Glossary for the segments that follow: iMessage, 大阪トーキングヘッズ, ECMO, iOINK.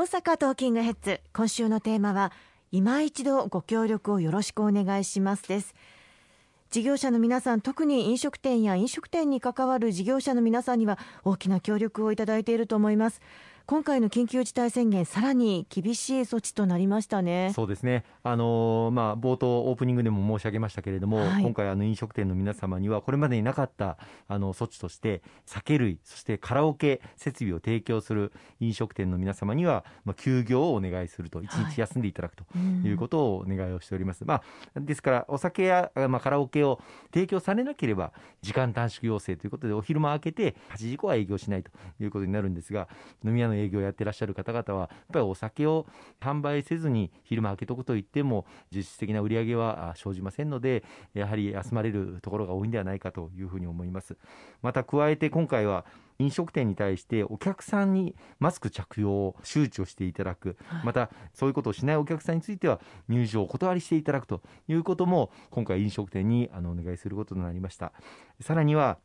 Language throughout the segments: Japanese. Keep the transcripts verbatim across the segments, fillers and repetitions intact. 大阪トーキングヘッズ、今週のテーマは今一度ご協力をよろしくお願いしますです。事業者の皆さん、特に飲食店や飲食店に関わる事業者の皆さんには大きな協力をいただいていると思います。今回の緊急事態宣言、さらに厳しい措置となりましたね。そうですね、あのまあ、冒頭オープニングでも申し上げましたけれども、はい、今回あの飲食店の皆様にはこれまでになかったあの措置として、酒類そしてカラオケ設備を提供する飲食店の皆様には、まあ、休業をお願いすると、いちにち休んでいただくということをお願いをしております、はい、まあ、ですからお酒や、まあ、カラオケを提供されなければ時間短縮要請ということで、お昼間明けてはちじ以降は営業しないということになるんですが、飲み屋の営業をやってらっしゃる方々はやっぱりお酒を販売せずに昼間明けとくといっても実質的な売り上げは生じませんので、やはり休まれるところが多いんではないかというふうに思います。また加えて今回は飲食店に対してお客さんにマスク着用を周知をしていただく、またそういうことをしないお客さんについては入場をお断りしていただくということも今回飲食店にあのお願いすることとなりました。さらには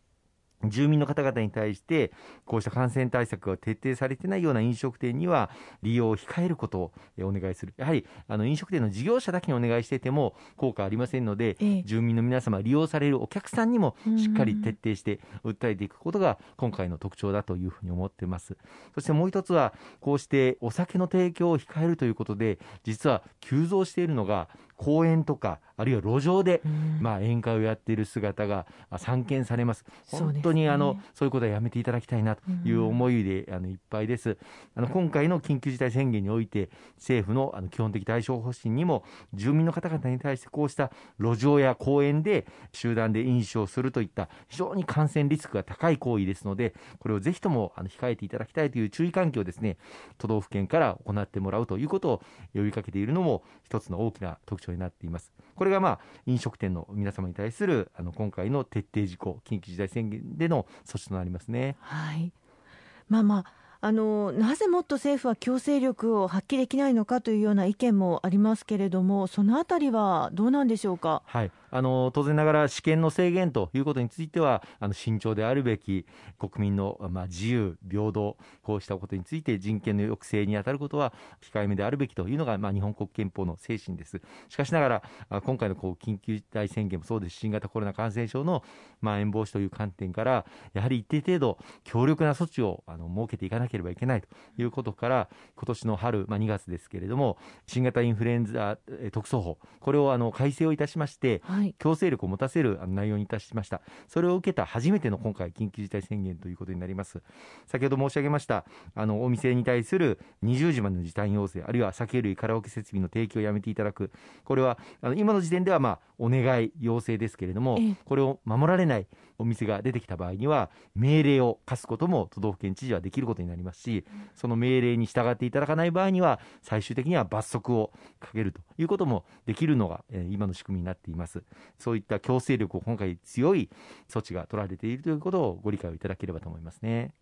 住民の方々に対してこうした感染対策が徹底されていないような飲食店には利用を控えることをお願いする。やはりあの飲食店の事業者だけにお願いしていても効果ありませんので、ええ、住民の皆様、利用されるお客さんにもしっかり徹底して訴えていくことが今回の特徴だというふうに思っています。そしてもう一つは、こうしてお酒の提供を控えるということで実は急増しているのが公園とか、あるいは路上で、まあ、宴会をやっている姿が散見されます。本当にあの、そうですね、そういうことはやめていただきたいなという思いであのいっぱいです。あの今回の緊急事態宣言において政府 の, あの基本的対処方針にも、住民の方々に対してこうした路上や公園で集団で飲酒をするといった非常に感染リスクが高い行為ですので、これをぜひともあの控えていただきたいという注意喚起をですね、都道府県から行ってもらうということを呼びかけているのも一つの大きな特徴になっています。これが、まあ、飲食店の皆様に対するあの今回の徹底事項、緊急事態宣言での措置となりますね。はい、まあまあ、あのなぜもっと政府は強制力を発揮できないのかというような意見もありますけれども、そのあたりはどうなんでしょうか。はい、あの当然ながら私権の制限ということについてはあの慎重であるべき、国民の、まあ、自由平等、こうしたことについて人権の抑制に当たることは控えめであるべきというのが、まあ、日本国憲法の精神です。しかしながら今回のこう緊急事態宣言もそうですし、新型コロナ感染症のまん延防止という観点から、やはり一定程度強力な措置をあの設けていかなければければいけないということから、今年の春、まあ、にがつですけれども、新型インフルエンザ特措法、これをあの改正をいたしまして、はい、強制力を持たせる内容にいたしました。それを受けた初めての今回緊急事態宣言ということになります。先ほど申し上げましたあのお店に対するにじゅうじまでの時短要請、あるいは酒類カラオケ設備の提供をやめていただく、これはあの今の時点では、まあ、お願い要請ですけれども、これを守られないお店が出てきた場合には命令を課すことも都道府県知事はできることになりますますし、その命令に従っていただかない場合には最終的には罰則をかけるということもできるのが、えー、今の仕組みになっています。そういった強制力を今回強い措置が取られているということをご理解をいただければと思いますね。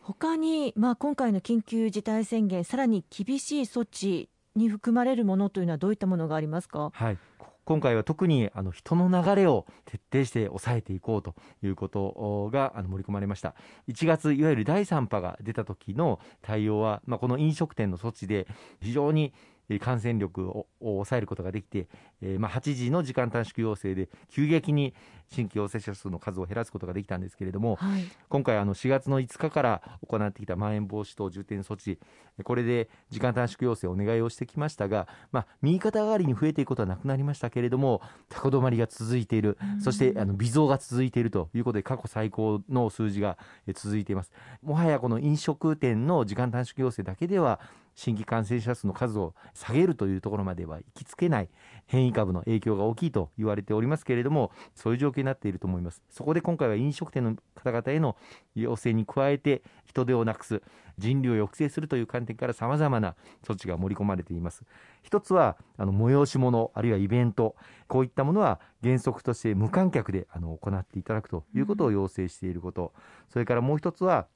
他に、まあ、今回の緊急事態宣言、さらに厳しい措置に含まれるものというのはどういったものがありますか。はい、今回は特にあの人の流れを徹底して抑えていこうということがあの盛り込まれました。いちがつ、いわゆるだいさん波が出た時の対応は、まあ、この飲食店の措置で非常に感染力を抑えることができて、えーまあ、はちじの時間短縮要請で急激に新規陽性者数の数を減らすことができたんですけれども、はい、今回あのしがつのいつかから行ってきたまん延防止等重点措置、これで時間短縮要請をお願いをしてきましたが、まあ、右肩上がりに増えていくことはなくなりましたけれども、高止まりが続いている、そしてあの微増が続いているということで過去最高の数字が続いています。もはやこの飲食店の時間短縮要請だけでは新規感染者数の数を下げるというところまでは行きつけない、変異株の影響が大きいと言われておりますけれども、そういう状況になっていると思います。そこで今回は飲食店の方々への要請に加えて人手をなくす、人流を抑制するという観点からさまざまな措置が盛り込まれています。一つはあの催し物、あるいはイベント、こういったものは原則として無観客であの行っていただくということを要請していること、うん、それからもう一つは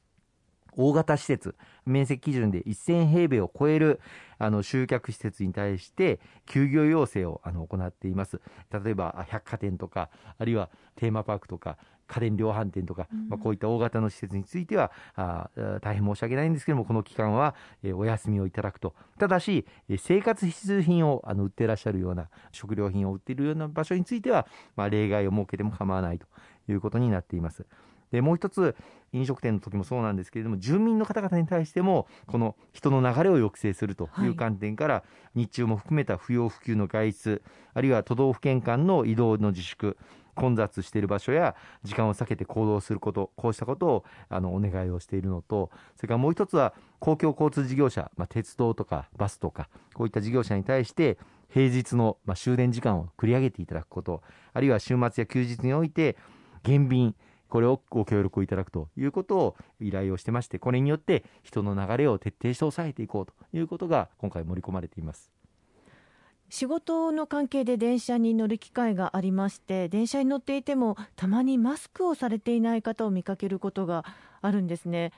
大型施設、面積基準でせん平米を超えるあの集客施設に対して休業要請をあの行っています。例えば百貨店とか、あるいはテーマパークとか家電量販店とか、まあ、こういった大型の施設についてはあ大変申し訳ないんですけども、この期間はお休みをいただくと。ただし生活必需品をあの売っていらっしゃるような、食料品を売っているような場所については、まあ、例外を設けても構わないということになっています。でもう一つ、飲食店の時もそうなんですけれども、住民の方々に対してもこの人の流れを抑制するという観点から、はい、日中も含めた不要不急の外出、あるいは都道府県間の移動の自粛、混雑している場所や時間を避けて行動すること、こうしたことをあのお願いをしているのと、それからもう一つは公共交通事業者、まあ、鉄道とかバスとかこういった事業者に対して平日の、まあ、終電時間を繰り上げていただくこと、あるいは週末や休日において減便、これをご協力いただくということを依頼をしてまして、これによって人の流れを徹底して抑えていこうということが今回盛り込まれています。仕事の関係で電車に乗る機会がありまして、電車に乗っていてもたまにマスクをされていない方を見かけることがあるんですね。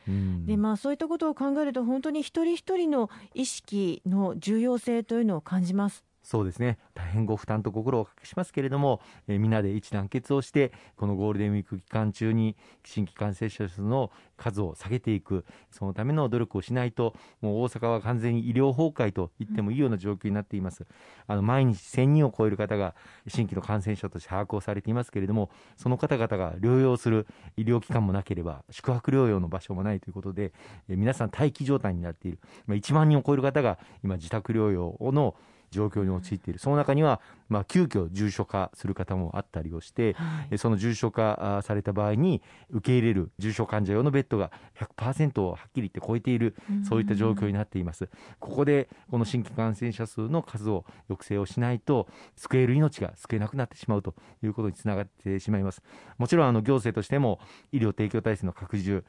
で、まあ、そういったことを考えると、本当に一人一人の意識の重要性というのを感じます。そうですね、大変ご負担とご苦労をおかけしますけれども、えー、みんなで一致団結をしてこのゴールデンウィーク期間中に新規感染者数の数を下げていく、そのための努力をしないと、もう大阪は完全に医療崩壊と言ってもいいような状況になっています。あの毎日せんにんを超える方が新規の感染者として把握をされていますけれども、その方々が療養する医療機関もなければ宿泊療養の場所もないということで、えー、皆さん待機状態になっている、まあ、いちまんにんを超える方が今自宅療養の状況に陥っている。その中には、まあ、急遽重症化する方もあったりをして、はい、その重症化された場合に受け入れる重症患者用のベッドが ひゃくパーセント をはっきり言って超えている、そういった状況になっています。ここでこの新規感染者数の数を抑制をしないと、救える命が救えなくなってしまうということにつながってしまいます。もちろんあの行政としても医療提供体制の拡充、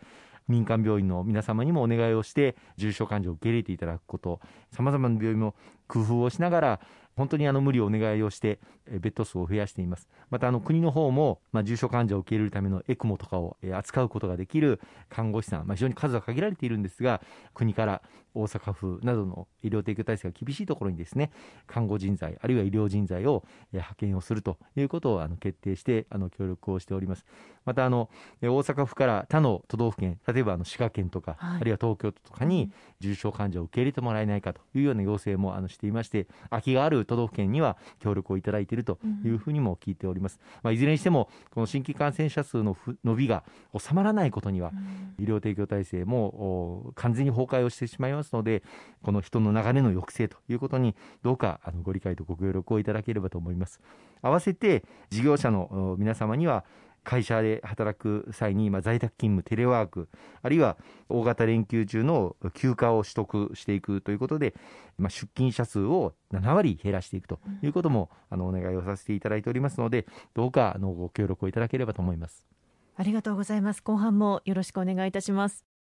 民間病院の皆様にもお願いをして重症患者を受け入れていただくこと、さまざまな病院も工夫をしながら本当にあの無理をお願いをしてベッド数を増やしています。またあの国の方も、まあ、重症患者を受け入れるための エクモ とかを扱うことができる看護師さん、まあ、非常に数は限られているんですが、国から大阪府などの医療提供体制が厳しいところにですね、看護人材あるいは医療人材を派遣をするということをあの決定してあの協力をしております。またあの大阪府から他の都道府県、例えばあの滋賀県とか、はい、あるいは東京都とかに重症患者を受け入れてもらえないかというような要請もあのしていまして、空きがある都道府県には協力をいただいているというふうにも聞いております。まあ、いずれにしてもこの新規感染者数の伸びが収まらないことには、医療提供体制も完全に崩壊をしてしまいますので、この人の流れの抑制ということにどうかあのご理解とご協力をいただければと思います。合わせて事業者の皆様には、会社で働く際に、まあ、在宅勤務、テレワーク、あるいは大型連休中の休暇を取得していくということで、まあ、出勤者数をななわり減らしていくということも、うん、あのお願いをさせていただいておりますので、どうかあのご協力をいただければと思います。ありがとうございます。後半もよろしくお願いいたします。